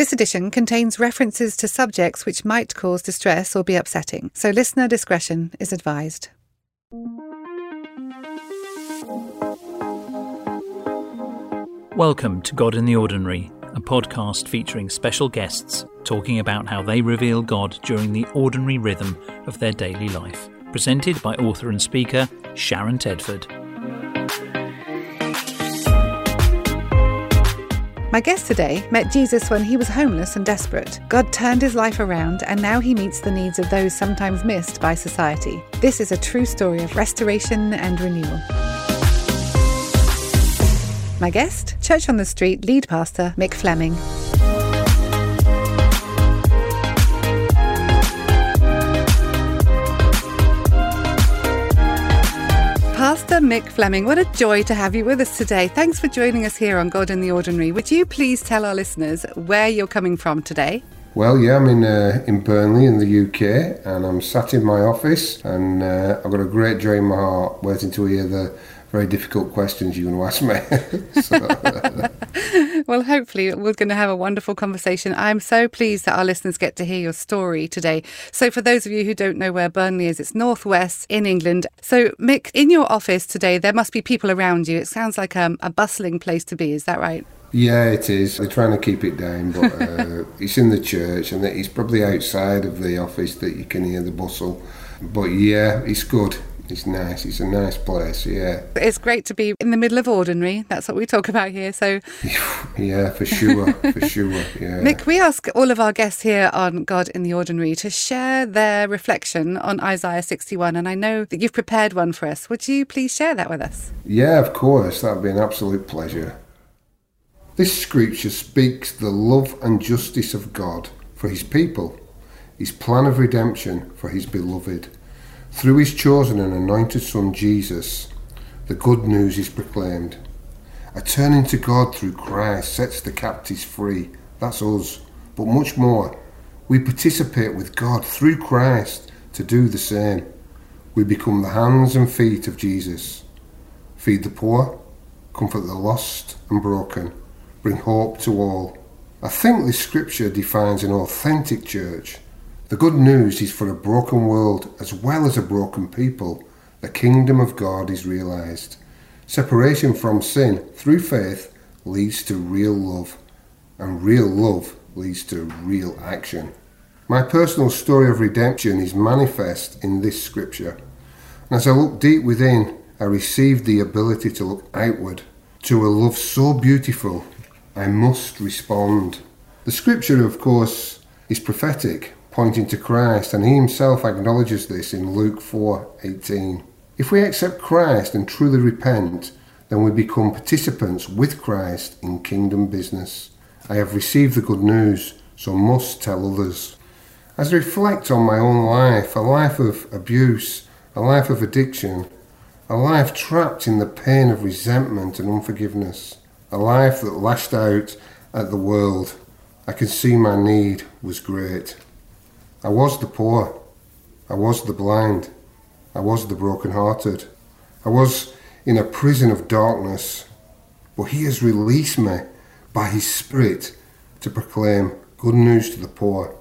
This edition contains references to subjects which might cause distress or be upsetting, so listener discretion is advised. Welcome to God in the Ordinary, a podcast featuring special guests talking about how they reveal God during the ordinary rhythm of their daily life. Presented by author and speaker Sharon Tedford. My guest today met Jesus when he was homeless and desperate. God turned his life around, and now he meets the needs of those sometimes missed by society. This is a true story of restoration and renewal. My guest, Church on the Street lead pastor Mick Fleming. Pastor Mick Fleming, what a joy to have you with us today. Thanks for joining us here on God in the Ordinary. Would you please tell our listeners where you're coming from today? Well, yeah, I'm in Burnley in the UK, and I'm sat in my office, and I've got a great joy in my heart waiting to hear the very difficult questions you're going to ask me. Well, hopefully we're going to have a wonderful conversation. I'm so pleased that our listeners get to hear your story today. So for those of you who don't know where Burnley is, it's northwest in England. So Mick, in your office today, there must be people around you. It sounds like a bustling place to be. Is that right? Yeah, it is. They're trying to keep it down, but it's in the church, and it's probably outside of the office that you can hear the bustle. But yeah, it's good. It's nice. It's a nice place, yeah. It's great to be in the middle of ordinary. That's what we talk about here, so... Yeah, for sure, for sure, yeah. Mick, we ask all of our guests here on God in the Ordinary to share their reflection on Isaiah 61, and I know that you've prepared one for us. Would you please share that with us? Yeah, of course. That would be an absolute pleasure. This scripture speaks the love and justice of God for his people, his plan of redemption for his beloved. Through his chosen and anointed son Jesus, the good news is proclaimed. A turning to God through Christ sets the captives free. That's us. But much more, we participate with God through Christ to do the same. We become the hands and feet of Jesus. Feed the poor, comfort the lost and broken, bring hope to all. I think this scripture defines an authentic church. The good news is for a broken world as well as a broken people. The kingdom of God is realised. Separation from sin through faith leads to real love, and real love leads to real action. My personal story of redemption is manifest in this scripture. And as I looked deep within, I received the ability to look outward to a love so beautiful, I must respond. The scripture, of course, is prophetic, pointing to Christ, and he himself acknowledges this in Luke 4:18. If we accept Christ and truly repent, then we become participants with Christ in kingdom business. I have received the good news, so must tell others. As I reflect on my own life, a life of abuse, a life of addiction, a life trapped in the pain of resentment and unforgiveness, a life that lashed out at the world, I can see my need was great. I was the poor, I was the blind, I was the broken-hearted, I was in a prison of darkness, but he has released me by his Spirit to proclaim good news to the poor.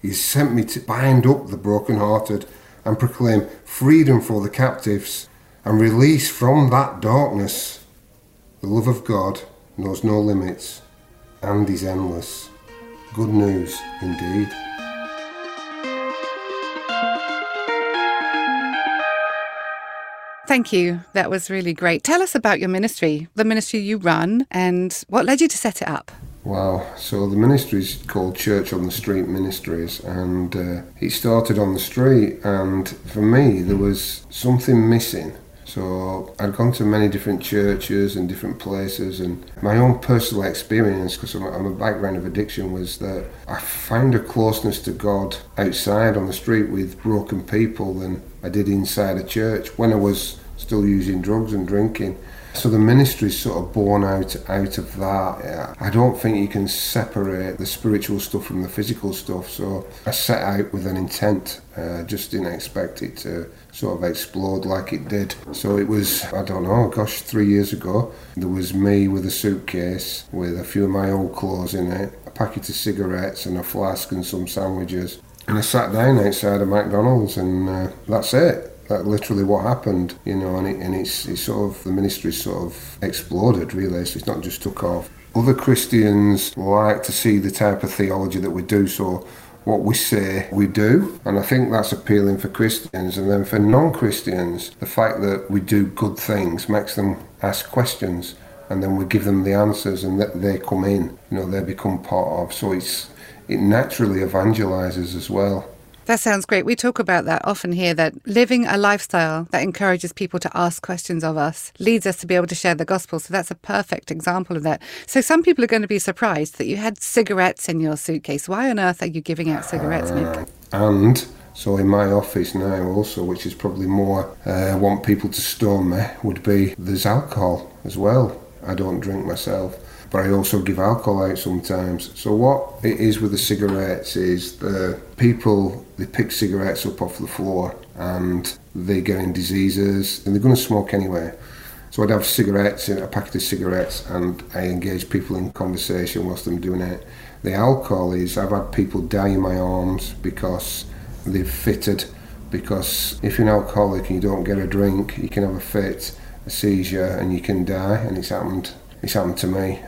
He has sent me to bind up the broken-hearted and proclaim freedom for the captives and release from that darkness. The love of God knows no limits and is endless. Good news indeed. Thank you. That was really great. Tell us about your ministry, the ministry you run, and what led you to set it up. Wow. So the ministry is called Church on the Street Ministries, and it started on the street, and for me there was something missing. So I'd gone to many different churches and different places, and my own personal experience, because I'm a background of addiction, was that I found a closeness to God outside on the street with broken people than I did inside a church when I was still using drugs and drinking. So the ministry's sort of born out of that. Yeah. I don't think you can separate the spiritual stuff from the physical stuff. So I set out with an intent. Just didn't expect it to sort of explode like it did. So it was, 3 years ago, there was me with a suitcase with a few of my old clothes in it, a packet of cigarettes and a flask and some sandwiches. And I sat down outside of McDonald's and that's it. That's literally what happened, you know, and it's sort of, the ministry sort of exploded, really, so it's not just took off. Other Christians like to see the type of theology that we do, so what we say, we do, and I think that's appealing for Christians. And then for non-Christians, the fact that we do good things makes them ask questions, and then we give them the answers, and that they come in, you know, they become part of, so it naturally evangelizes as well. That sounds great. We talk about that often here, that living a lifestyle that encourages people to ask questions of us leads us to be able to share the gospel. So that's a perfect example of that. So some people are going to be surprised that you had cigarettes in your suitcase. Why on earth are you giving out cigarettes, Mick? And so in my office now also, which is probably more, want people to stone me, would be there's alcohol as well. I don't drink myself, but I also give alcohol out sometimes. So what it is with the cigarettes is the people, they pick cigarettes up off the floor and they're getting diseases and they're going to smoke anyway. So I'd have cigarettes, a packet of cigarettes, and I engage people in conversation whilst I'm doing it. The alcohol is, I've had people die in my arms because they've fitted, because if you're an alcoholic and you don't get a drink, you can have a fit, a seizure, and you can die, and it's happened. It's happened to me,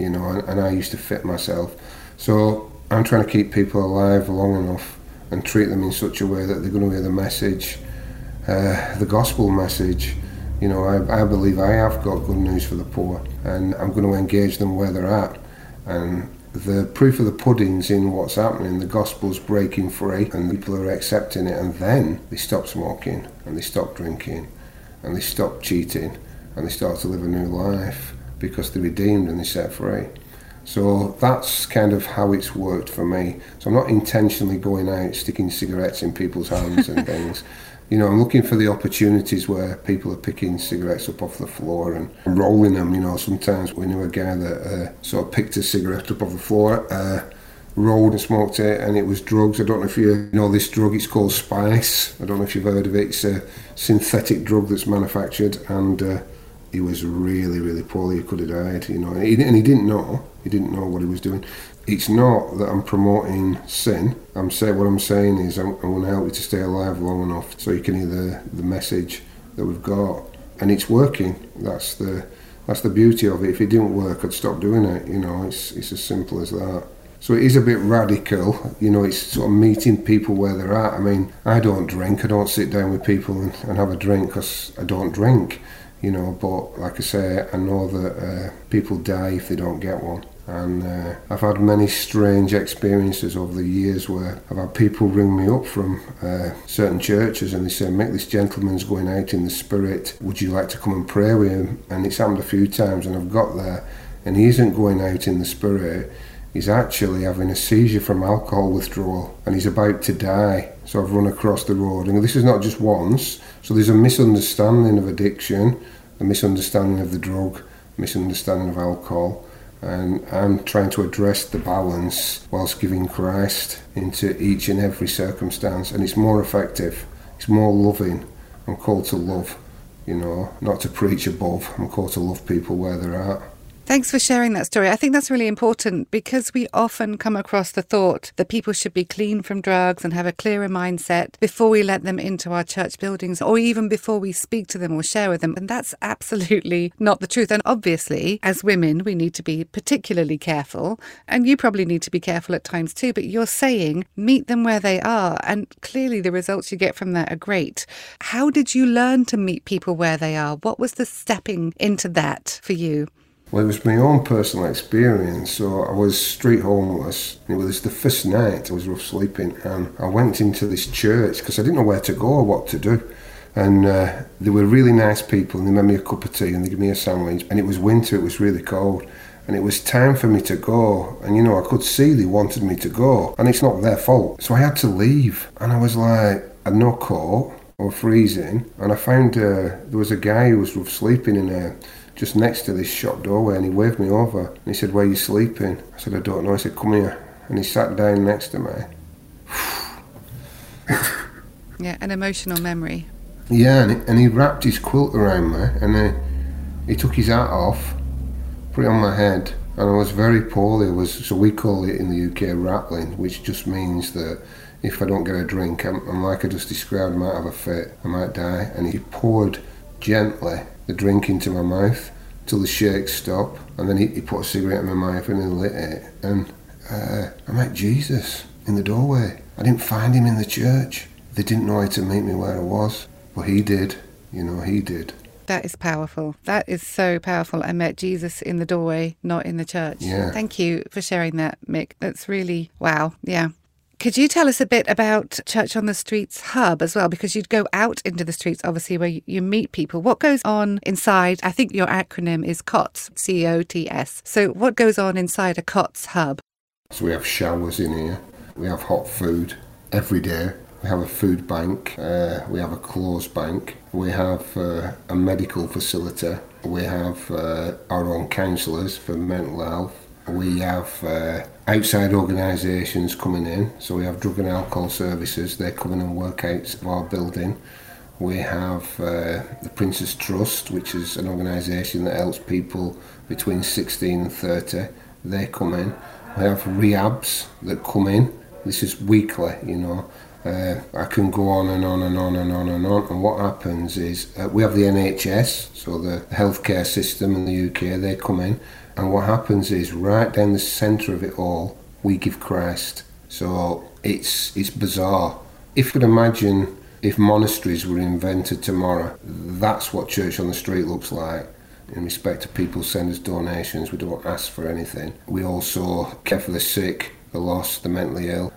you know, and I used to fit myself. So I'm trying to keep people alive long enough and treat them in such a way that they're going to hear the message, the gospel message. You know, I believe I have got good news for the poor, and I'm going to engage them where they're at. And the proof of the pudding's in what's happening. The gospel's breaking free and people are accepting it, and then they stop smoking and they stop drinking and they stop cheating and they start to live a new life, because they're redeemed and they're set free. So that's kind of how it's worked for me. So I'm not intentionally going out sticking cigarettes in people's hands and things. You know, I'm looking for the opportunities where people are picking cigarettes up off the floor and rolling them. You know, sometimes we knew a guy that sort of picked a cigarette up off the floor, rolled and smoked it, and it was drugs. I don't know if you know this drug, it's called spice. I don't know if you've heard of it. It's a synthetic drug that's manufactured, and he was really, really poorly. He could have died, you know, and he didn't know. He didn't know what he was doing. It's not that I'm promoting sin. What I'm saying is I want to help you to stay alive long enough so you can hear the message that we've got, and it's working. That's the beauty of it. If it didn't work, I'd stop doing it. You know, it's as simple as that. So it is a bit radical, you know, it's sort of meeting people where they're at. I mean, I don't drink, I don't sit down with people and have a drink, because I don't drink, you know, but like I say, I know that people die if they don't get one. And I've had many strange experiences over the years where I've had people ring me up from certain churches and they say, Mick, this gentleman's going out in the spirit, would you like to come and pray with him? And it's happened a few times, and I've got there and he isn't going out in the spirit. He's actually having a seizure from alcohol withdrawal and he's about to die. So I've run across the road, and this is not just once. So there's a misunderstanding of addiction, a misunderstanding of the drug, misunderstanding of alcohol, and I'm trying to address the balance whilst giving Christ into each and every circumstance, and it's more effective, it's more loving. I'm called to love, you know, not to preach above. I'm called to love people where they're at. Thanks for sharing that story. I think that's really important, because we often come across the thought that people should be clean from drugs and have a clearer mindset before we let them into our church buildings, or even before we speak to them or share with them. And that's absolutely not the truth. And obviously, as women, we need to be particularly careful. And you probably need to be careful at times too. But you're saying meet them where they are. And clearly the results you get from that are great. How did you learn to meet people where they are? What was the stepping into that for you? Well, it was my own personal experience. So I was street homeless. It was the first night, I was rough sleeping, and I went into this church because I didn't know where to go or what to do. And they were really nice people, and they made me a cup of tea and they gave me a sandwich. And it was winter, it was really cold, and it was time for me to go. And, you know, I could see they wanted me to go, and it's not their fault. So I had to leave, and I was like, I had no coat, or freezing, and I found there was a guy who was sleeping in there just next to this shop doorway, and he waved me over and he said, "Where are you sleeping?" I said, "I don't know." He said, "Come here," and he sat down next to me. Yeah, an emotional memory. Yeah, and he wrapped his quilt around me, and he took his hat off, put it on my head, and I was very poorly. So we call it in the UK rattling, which just means that if I don't get a drink, I'm like I just described, I might have a fit, I might die. And he poured gently the drink into my mouth till the shakes stopped, and then he put a cigarette in my mouth and he lit it. And I met Jesus in the doorway. I didn't find him in the church. They didn't know how to meet me where I was, but he did, he did. That is powerful. That is so powerful. I met Jesus in the doorway, not in the church. Yeah. Thank you for sharing that, Mick. That's really, wow, yeah. Could you tell us a bit about Church on the Streets Hub as well? Because you'd go out into the streets, obviously, where you meet people. What goes on inside? I think your acronym is COTS, C-O-T-S. So what goes on inside a COTS hub? So we have showers in here. We have hot food every day. We have a food bank, we have a clothes bank, we have a medical facility, we have our own counsellors for mental health, we have outside organisations coming in, so we have drug and alcohol services, they come in and work out of our building. We have the Prince's Trust, which is an organisation that helps people between 16 and 30, they come in. We have rehabs that come in, this is weekly, I can go on and on and on and on and on, and what happens is we have the NHS, so the healthcare system in the UK, they come in, and what happens is right down the centre of it all, we give Christ. So it's bizarre. If you could imagine if monasteries were invented tomorrow, that's what Church on the Street looks like. In respect to people send us donations, we don't ask for anything. We also care for the sick, the lost, the mentally ill.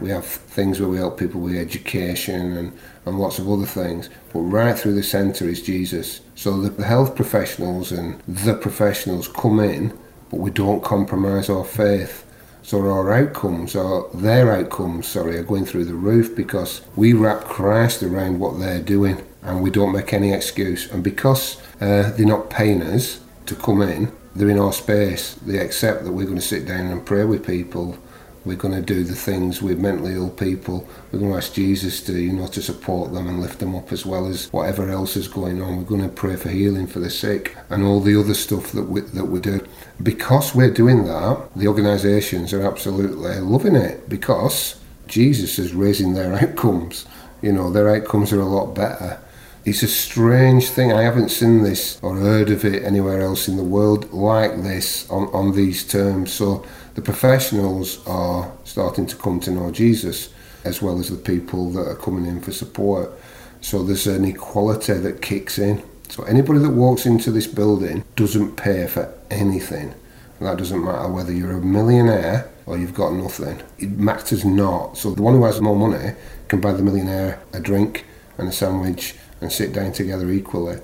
We have things where we help people with education and lots of other things. But right through the centre is Jesus. So the health professionals and the professionals come in, but we don't compromise our faith. So our outcomes, or their outcomes, are going through the roof because we wrap Christ around what they're doing and we don't make any excuse. And because they're not paying us to come in, they're in our space. They accept that we're going to sit down and pray with people. We're going to do the things with mentally ill people. We're going to ask Jesus to, to support them and lift them up as well as whatever else is going on. We're going to pray for healing for the sick and all the other stuff that we do. Because we're doing that, the organisations are absolutely loving it because Jesus is raising their outcomes. Their outcomes are a lot better. It's a strange thing. I haven't seen this or heard of it anywhere else in the world like this on these terms. So the professionals are starting to come to know Jesus as well as the people that are coming in for support. So there's an equality that kicks in. So anybody that walks into this building doesn't pay for anything. And that doesn't matter whether you're a millionaire or you've got nothing. It matters not. So the one who has more money can buy the millionaire a drink and a sandwich and sit down together equally.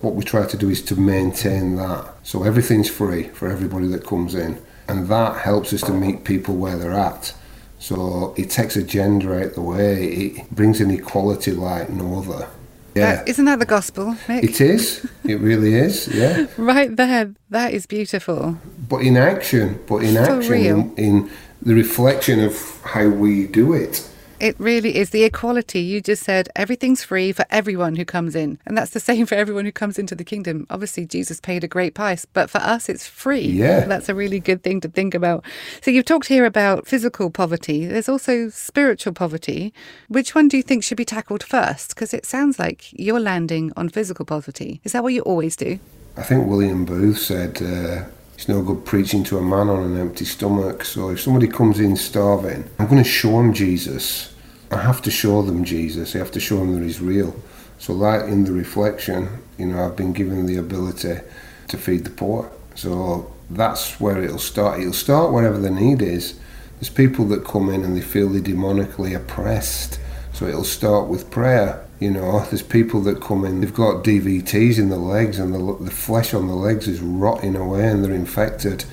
What we try to do is to maintain that. So everything's free for everybody that comes in. And that helps us to meet people where they're at. So it takes a gender out the way. It brings an equality like no other. Yeah. Isn't that the gospel, Mick? It is. It really is, yeah. Right there. That is beautiful. But in action. For real. In the reflection of how we do it. It really is the equality. You just said everything's free for everyone who comes in. And that's the same for everyone who comes into the kingdom. Obviously, Jesus paid a great price, but for us, it's free. Yeah. That's a really good thing to think about. So you've talked here about physical poverty. There's also spiritual poverty. Which one do you think should be tackled first? Because it sounds like you're landing on physical poverty. Is that what you always do? I think William Booth said, it's no good preaching to a man on an empty stomach. So if somebody comes in starving, I'm going to show him Jesus. I have to show them Jesus. I have to show them that he's real. So like in the reflection, I've been given the ability to feed the poor. So that's where it'll start. It'll start wherever the need is. There's people that come in and they feel they're demonically oppressed. So it'll start with prayer. There's people that come in, they've got DVTs in the legs and the flesh on the legs is rotting away and they're infected.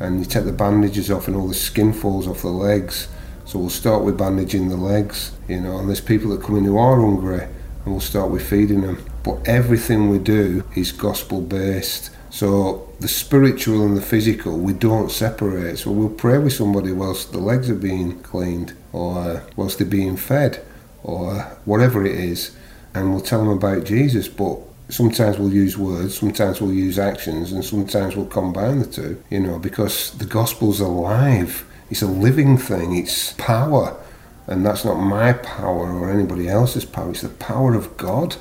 And you take the bandages off and all the skin falls off the legs. So we'll start with bandaging the legs, and there's people that come in who are hungry, and we'll start with feeding them. But everything we do is gospel based. So the spiritual and the physical, we don't separate. So we'll pray with somebody whilst the legs are being cleaned or whilst they're being fed or whatever it is, and we'll tell them about Jesus. But sometimes we'll use words, sometimes we'll use actions, and sometimes we'll combine the two, you know, because the gospel's alive. It's a living thing. It's power. And that's not my power or anybody else's power. It's the power of God.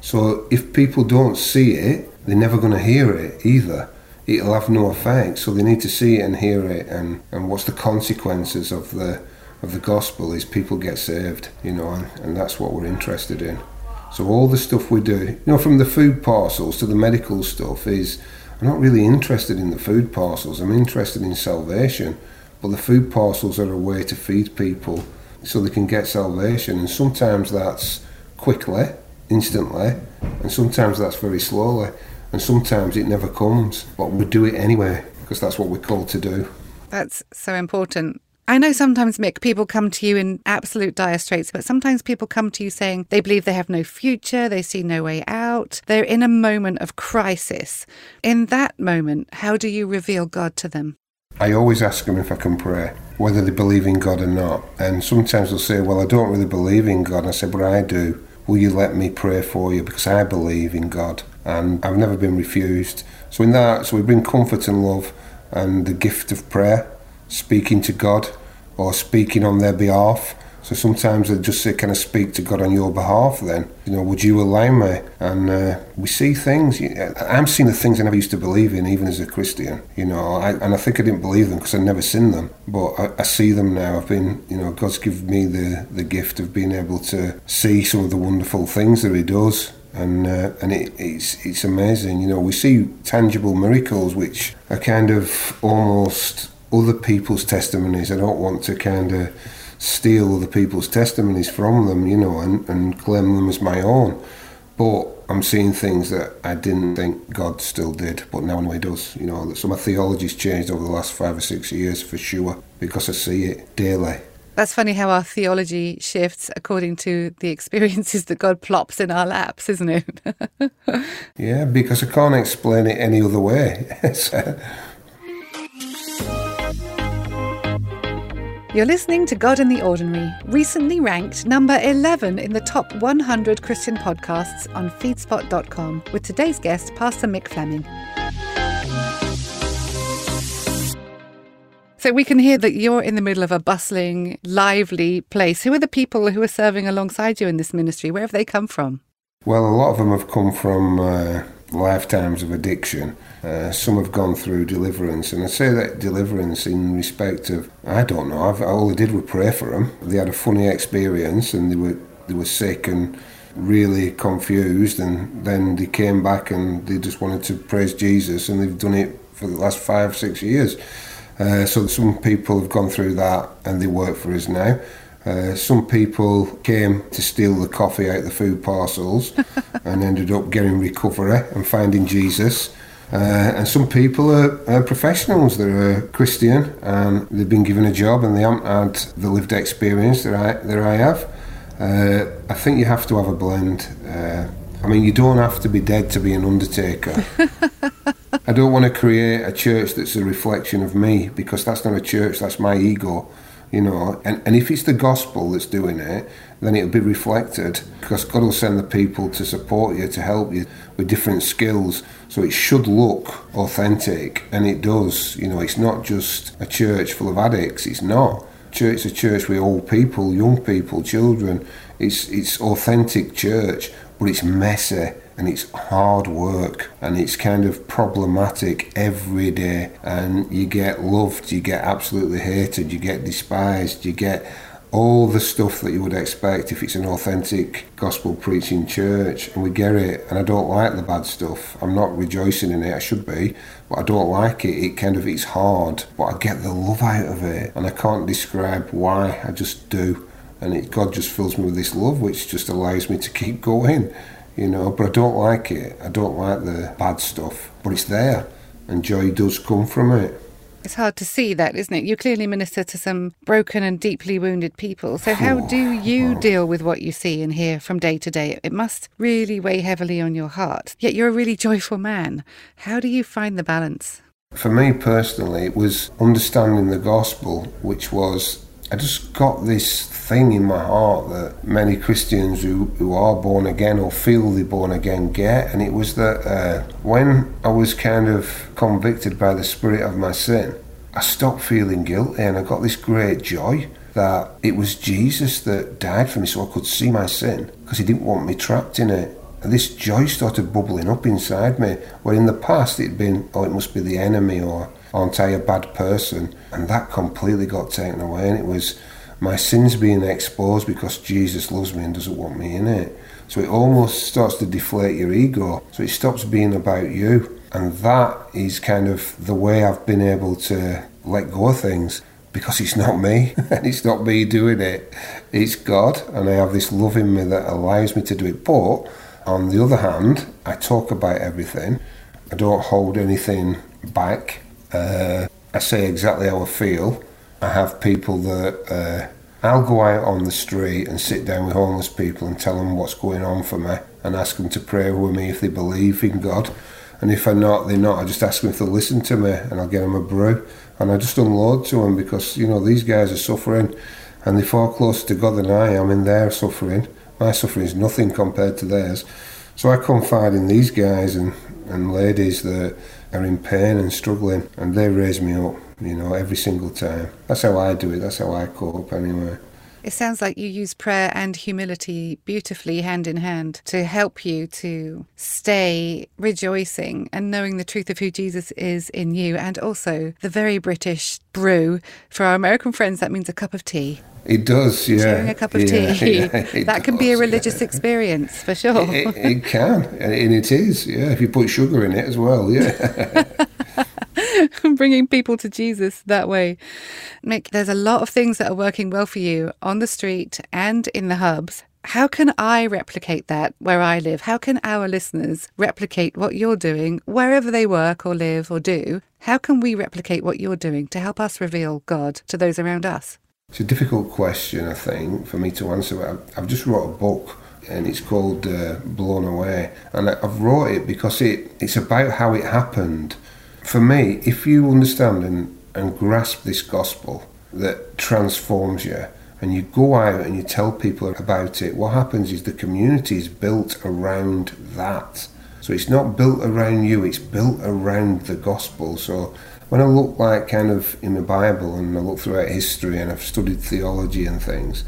So if people don't see it, they're never going to hear it either. It'll have no effect. So they need to see it and hear it. And what's the consequences of the gospel is people get saved, you know, and that's what we're interested in. So all the stuff we do, you know, from the food parcels to the medical stuff is, I'm not really interested in the food parcels. I'm interested in salvation. But the food parcels are a way to feed people so they can get salvation. And sometimes that's quickly, instantly, and sometimes that's very slowly, and sometimes it never comes. But we do it anyway, because that's what we're called to do. That's so important. I know sometimes, Mick, people come to you in absolute dire straits, but sometimes people come to you saying they believe they have no future, they see no way out, they're in a moment of crisis. In that moment, how do you reveal God to them? I always ask them if I can pray, whether they believe in God or not. And sometimes they'll say, well, I don't really believe in God. And I say, but I do. Will you let me pray for you? Because I believe in God. And I've never been refused. So in that, so we bring comfort and love and the gift of prayer, speaking to God or speaking on their behalf. So sometimes they just say, can I speak to God on your behalf then? You know, would you allow me? And we see things. I'm seeing the things I never used to believe in, even as a Christian. You know, I think I didn't believe them because I'd never seen them. But I see them now. I've been, you know, God's given me the gift of being able to see some of the wonderful things that he does. And it's amazing. You know, we see tangible miracles, which are kind of almost other people's testimonies. I don't want to kind of steal other people's testimonies from them, you know, and claim them as my own. But I'm seeing things that I didn't think God still did, but now I know he does, you know. So my theology's changed over the last 5 or 6 years for sure, because I see it daily. That's funny how our theology shifts according to the experiences that God plops in our laps, isn't it? Yeah, because I can't explain it any other way. You're listening to God in the Ordinary, recently ranked number 11 in the top 100 Christian podcasts on feedspot.com, with today's guest, Pastor Mick Fleming. So we can hear that you're in the middle of a bustling, lively place. Who are the people who are serving alongside you in this ministry? Where have they come from? Well, a lot of them have come from lifetimes of addiction. Some have gone through deliverance, and I say that deliverance in respect of, I don't know, all I did was pray for them. They had a funny experience and they were sick and really confused, and then they came back and they just wanted to praise Jesus, and they've done it for the last 5 or 6 years. So some people have gone through that and they work for us now. Some people came to steal the coffee out of the food parcels and ended up getting recovery and finding Jesus. And some people are professionals. They're Christian and they've been given a job and they haven't had the lived experience that I have. I think you have to have a blend. I mean, you don't have to be dead to be an undertaker. I don't want to create a church that's a reflection of me, because that's not a church, that's my ego. You know, and if it's the gospel that's doing it, then it'll be reflected, because God will send the people to support you, to help you with different skills. So it should look authentic, and it does. You know, it's not just a church full of addicts. It's not. It's a church with old people, young people, children. It's authentic church, but it's messy. And it's hard work, and it's kind of problematic every day, and you get loved, you get absolutely hated, you get despised, you get all the stuff that you would expect if it's an authentic gospel preaching church. And we get it, and I don't like the bad stuff. I'm not rejoicing in it, I should be, but I don't like it. It kind of, it's hard, but I get the love out of it, and I can't describe why, I just do. And God just fills me with this love, which just allows me to keep going. You know, but I don't like it. I don't like the bad stuff, but it's there, and joy does come from it. It's hard to see that, isn't it? You clearly minister to some broken and deeply wounded people. So how do you deal with what you see and hear from day to day? It must really weigh heavily on your heart. Yet you're a really joyful man. How do you find the balance? For me personally, it was understanding the gospel, which was, I just got this thing in my heart that many Christians who are born again or feel they're born again get, and it was that when I was kind of convicted by the spirit of my sin, I stopped feeling guilty and I got this great joy that it was Jesus that died for me so I could see my sin, because he didn't want me trapped in it. And this joy started bubbling up inside me, where in the past it had been, oh, it must be the enemy, or aren't I a bad person? And that completely got taken away, and it was my sins being exposed because Jesus loves me and doesn't want me in it. So it almost starts to deflate your ego, so it stops being about you. And that is kind of the way I've been able to let go of things, because it's not me and it's not me doing it, it's God, and I have this love in me that allows me to do it. But on the other hand, I talk about everything. I don't hold anything back. I say exactly how I feel. I have people that I'll go out on the street and sit down with homeless people and tell them what's going on for me and ask them to pray with me if they believe in God. And if they're not, I just ask them if they'll listen to me, and I'll get them a brew. And I just unload to them, because, you know, these guys are suffering and they're far closer to God than I am in their suffering. My suffering is nothing compared to theirs. So I confide in these guys and ladies that are in pain and struggling, and they raise me up, you know, every single time. That's how I do it, that's how I cope anyway. It sounds like you use prayer and humility beautifully hand in hand to help you to stay rejoicing and knowing the truth of who Jesus is in you, and also the very British brew. For our American friends, that means a cup of tea. It does, yeah. Sharing a cup of tea. Yeah, that can be a religious experience, for sure. It can, and it is, yeah, if you put sugar in it as well, yeah. Bringing people to Jesus that way. Mick, there's a lot of things that are working well for you on the street and in the hubs. How can I replicate that where I live? How can our listeners replicate what you're doing wherever they work or live or do? How can we replicate what you're doing to help us reveal God to those around us? It's a difficult question, I think, for me to answer. I've just wrote a book, and it's called Blown Away. And I've wrote it because it's about how it happened. For me, if you understand and grasp this gospel that transforms you, and you go out and you tell people about it, what happens is the community is built around that. So it's not built around you, it's built around the gospel. So when I look like kind of in the Bible, and I look throughout history, and I've studied theology and things,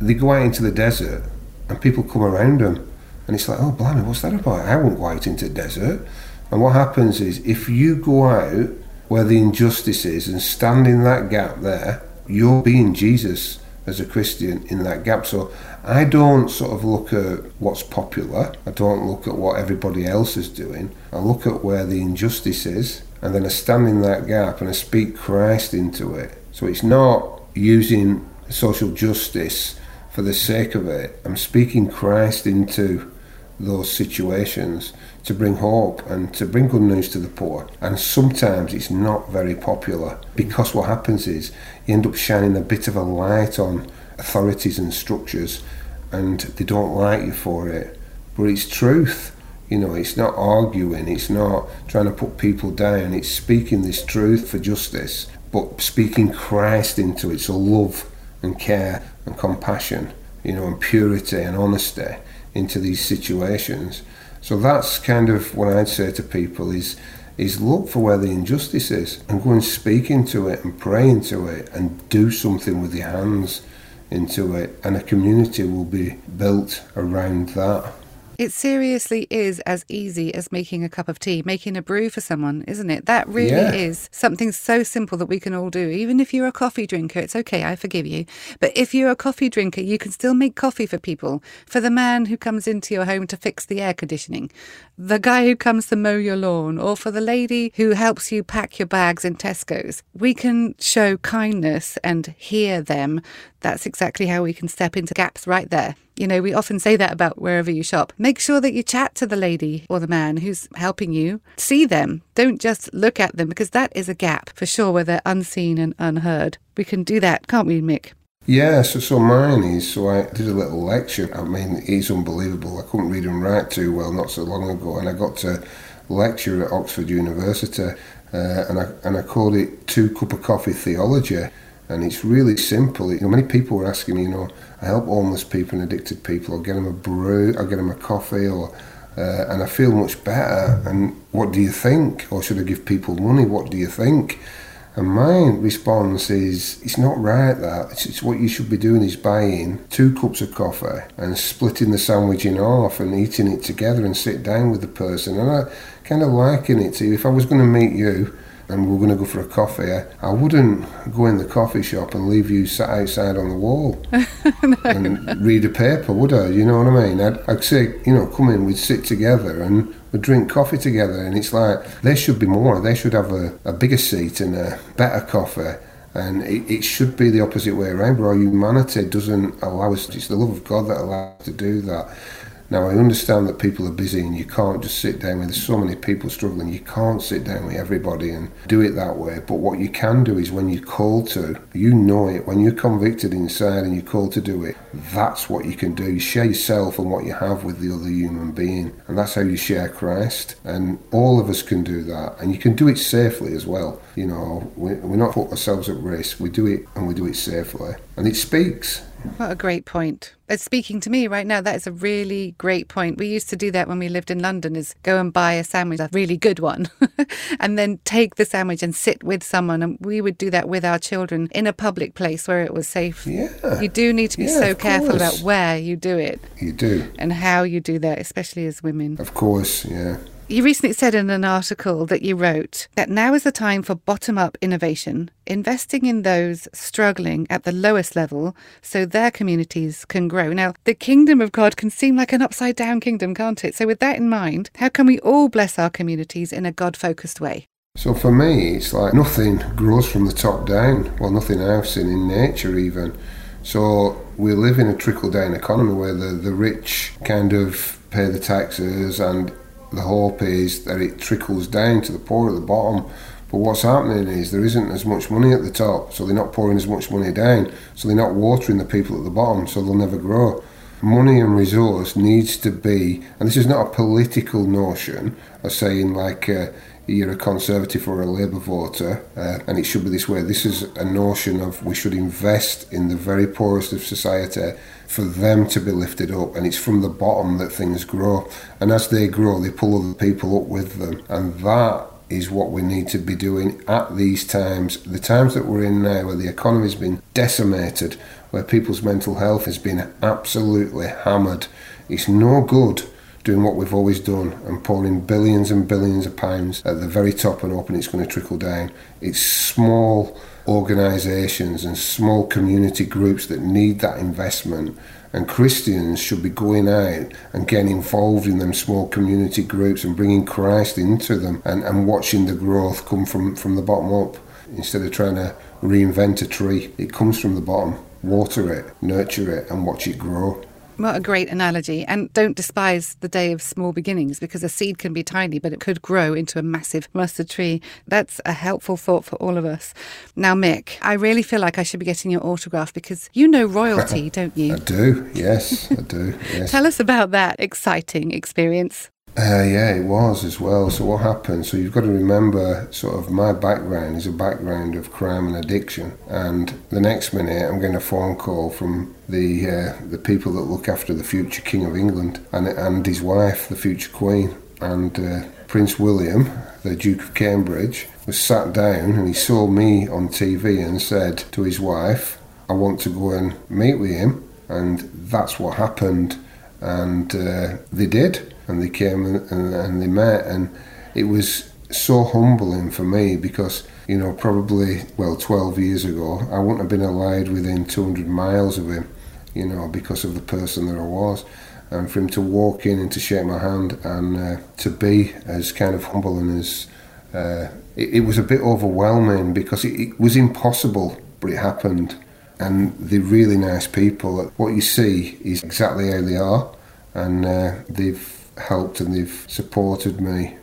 they go out into the desert and people come around them, and it's like, oh, blimey, what's that about? I won't go out into the desert. And what happens is, if you go out where the injustice is and stand in that gap there, you're being Jesus as a Christian in that gap. So I don't sort of look at what's popular. I don't look at what everybody else is doing. I look at where the injustice is, and then I stand in that gap and I speak Christ into it. So it's not using social justice for the sake of it. I'm speaking Christ into those situations to bring hope and to bring good news to the poor. And sometimes it's not very popular, because what happens is you end up shining a bit of a light on authorities and structures, and they don't like you for it. But it's truth, you know, it's not arguing, it's not trying to put people down, it's speaking this truth for justice, but speaking Christ into it. So love and care and compassion, you know, and purity and honesty into these situations. So that's kind of what I'd say to people is look for where the injustice is and go and speak into it and pray into it and do something with your hands into it, and a community will be built around that. It seriously is as easy as making a cup of tea, making a brew for someone, isn't it? That really is something so simple that we can all do. Even if you're a coffee drinker, it's okay, I forgive you. But if you're a coffee drinker, you can still make coffee for people. For the man who comes into your home to fix the air conditioning, the guy who comes to mow your lawn, or for the lady who helps you pack your bags in Tesco's. We can show kindness and hear them. That's exactly how we can step into gaps right there. You know, we often say that about wherever you shop. Make sure that you chat to the lady or the man who's helping you. See them. Don't just look at them, because that is a gap for sure where they're unseen and unheard. We can do that, can't we, Mick? Yeah, so mine is, so I did a little lecture. I mean, he's unbelievable. I couldn't read and write too well not so long ago, and I got to lecture at Oxford University, and I called it 2 cup of coffee theology. And it's really simple. You know, many people were asking me, you know, I help homeless people and addicted people, or get them a brew, or get them a coffee, or and I feel much better. And what do you think? Or should I give people money? What do you think? And my response is, it's not right that. It's what you should be doing is buying 2 cups of coffee and splitting the sandwich in half and eating it together and sit down with the person. And I kind of liken it to, if I was going to meet you, and we're going to go for a coffee, I wouldn't go in the coffee shop and leave you sat outside on the wall no. and read a paper, would I? You know what I mean? I'd say, you know, come in, we'd sit together and we'd drink coffee together. And it's like, there should be more. They should have a bigger seat and a better coffee. And it should be the opposite way around, but our humanity doesn't allow us. It's the love of God that allows us to do that. Now, I understand that people are busy and you can't just sit down with, there's so many people struggling, you can't sit down with everybody and do it that way. But what you can do is when you're called to, you know it, when you're convicted inside and you're called to do it, that's what you can do. You share yourself and what you have with the other human being. And that's how you share Christ. And all of us can do that. And you can do it safely as well. You know, we're not put ourselves at risk. We do it and we do it safely. And it speaks. What a great point. It's speaking to me right now. That is a really great point. We used to do that when we lived in London, is go and buy a sandwich, a really good one, and then take the sandwich and sit with someone. And we would do that with our children in a public place where it was safe. Yeah. You do need to be so careful about where you do it. You do. And how you do that, especially as women. Of course, yeah. You recently said in an article that you wrote that now is the time for bottom-up innovation, investing in those struggling at the lowest level so their communities can grow. Now, the kingdom of God can seem like an upside-down kingdom, can't it? So with that in mind, how can we all bless our communities in a God-focused way? So for me, it's like nothing grows from the top down. Well, nothing I've seen in nature even. So we live in a trickle-down economy where the rich kind of pay the taxes, and the hope is that it trickles down to the poor at the bottom. But what's happening is there isn't as much money at the top, so they're not pouring as much money down, so they're not watering the people at the bottom, so they'll never grow. Money and resource needs to be, and this is not a political notion of saying like you're a Conservative or a Labour voter and it should be this way. This is a notion of we should invest in the very poorest of society for them to be lifted up, and it's from the bottom that things grow, and as they grow they pull other people up with them. And that is what we need to be doing at these times, the times that we're in now, where the economy's been decimated, where people's mental health has been absolutely hammered. It's no good doing what we've always done and pouring billions and billions of pounds at the very top and hoping it's going to trickle down. It's small organisations and small community groups that need that investment, and Christians should be going out and getting involved in them small community groups and bringing Christ into them, and watching the growth come from the bottom up instead of trying to reinvent a tree. It comes from the bottom. Water it, nurture it, and watch it grow. What a great analogy. And don't despise the day of small beginnings, because a seed can be tiny, but it could grow into a massive mustard tree. That's a helpful thought for all of us. Now, Mick, I really feel like I should be getting your autograph, because you know royalty, don't you? I do, yes, I do. Yes. Tell us about that exciting experience. Yeah, it was as well. So what happened? So you've got to remember, sort of, my background is a background of crime and addiction. And the next minute, I'm getting a phone call from the people that look after the future King of England and his wife, the future Queen, and Prince William, the Duke of Cambridge, was sat down and he saw me on TV and said to his wife, "I want to go and meet with him," and that's what happened. And they did. And they came and they met, and it was so humbling for me because, you know, probably, well, 12 years ago, I wouldn't have been allowed within 200 miles of him, you know, because of the person that I was. And for him to walk in and to shake my hand and to be as kind of humble and as... it was a bit overwhelming because it was impossible, but it happened. and they're really nice people. What you see is exactly how they are, and they've helped and they've supported me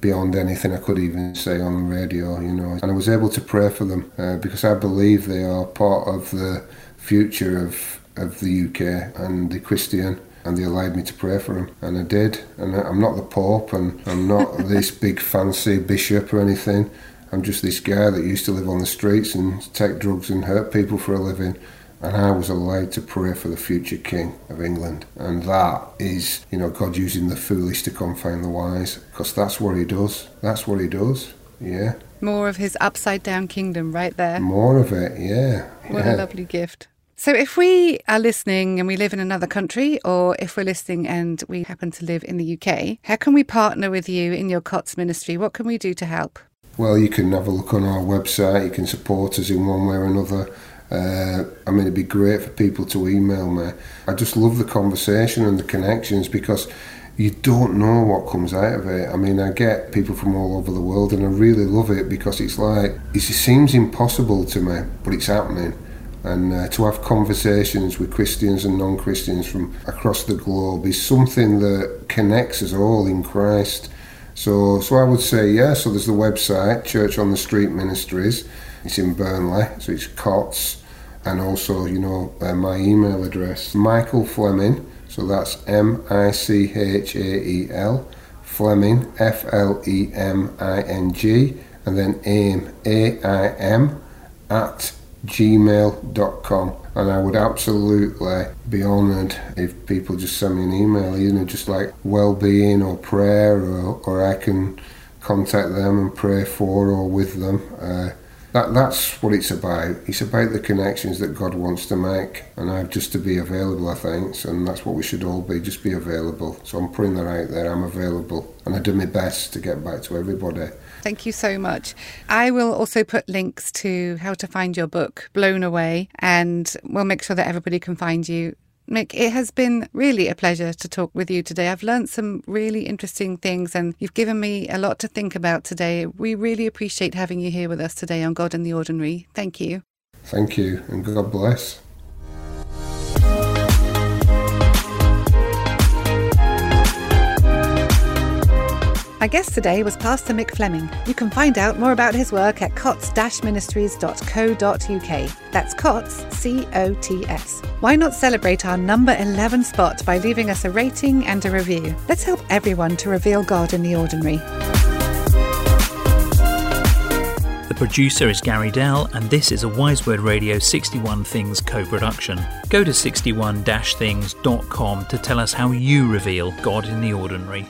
beyond anything I could even say on the radio, you know. And I was able to pray for them because I believe they are part of the future of the UK and the Christian, and they allowed me to pray for them, and I did. And I'm not the Pope, and I'm not this big fancy bishop or anything. I'm just this guy that used to live on the streets and take drugs and hurt people for a living. And I was allowed to pray for the future King of England. And that is, you know, God using the foolish to confound the wise, because that's what he does. That's what he does, yeah. More of his upside-down kingdom right there. More of it, yeah. What a lovely gift. So if we are listening and we live in another country, or if we're listening and we happen to live in the UK, how can we partner with you in your COTS ministry? What can we do to help? Well, you can have a look on our website. You can support us in one way or another. I mean, it'd be great for people to email me. I just love the conversation and the connections, because you don't know what comes out of it. I mean, I get people from all over the world, and I really love it, because it's like, it seems impossible to me, but it's happening. And to have conversations with Christians and non-Christians from across the globe is something that connects us all in Christ. So I would say, yeah, so there's the website, Church on the Street Ministries. It's in Burnley, so it's COTS. And also, you know, my email address, Michael Fleming, so that's M-I-C-H-A-E-L, Fleming, F-L-E-M-I-N-G, and then aim, A-I-M, at gmail.com. And I would absolutely be honoured if people just send me an email, you know, just like well-being or prayer, or I can contact them and pray for or with them. That's what it's about. It's about the connections that God wants to make, and I have just to be available, I think, and that's what we should all be, just be available. So I'm putting that out there, I'm available, and I do my best to get back to everybody. Thank you so much. I will also put links to how to find your book, Blown Away, and we'll make sure that everybody can find you. Mick, it has been really a pleasure to talk with you today. I've learned some really interesting things, and you've given me a lot to think about today. We really appreciate having you here with us today on God in the Ordinary. Thank you. Thank you, and God bless. My guest today was Pastor Mick Fleming. You can find out more about his work at cots-ministries.co.uk. That's COTS, C-O-T-S. Why not celebrate our number 11 spot by leaving us a rating and a review? Let's help everyone to reveal God in the Ordinary. The producer is Gary Dell, and this is a Wise Word Radio 61 Things co-production. Go to 61-things.com to tell us how you reveal God in the Ordinary.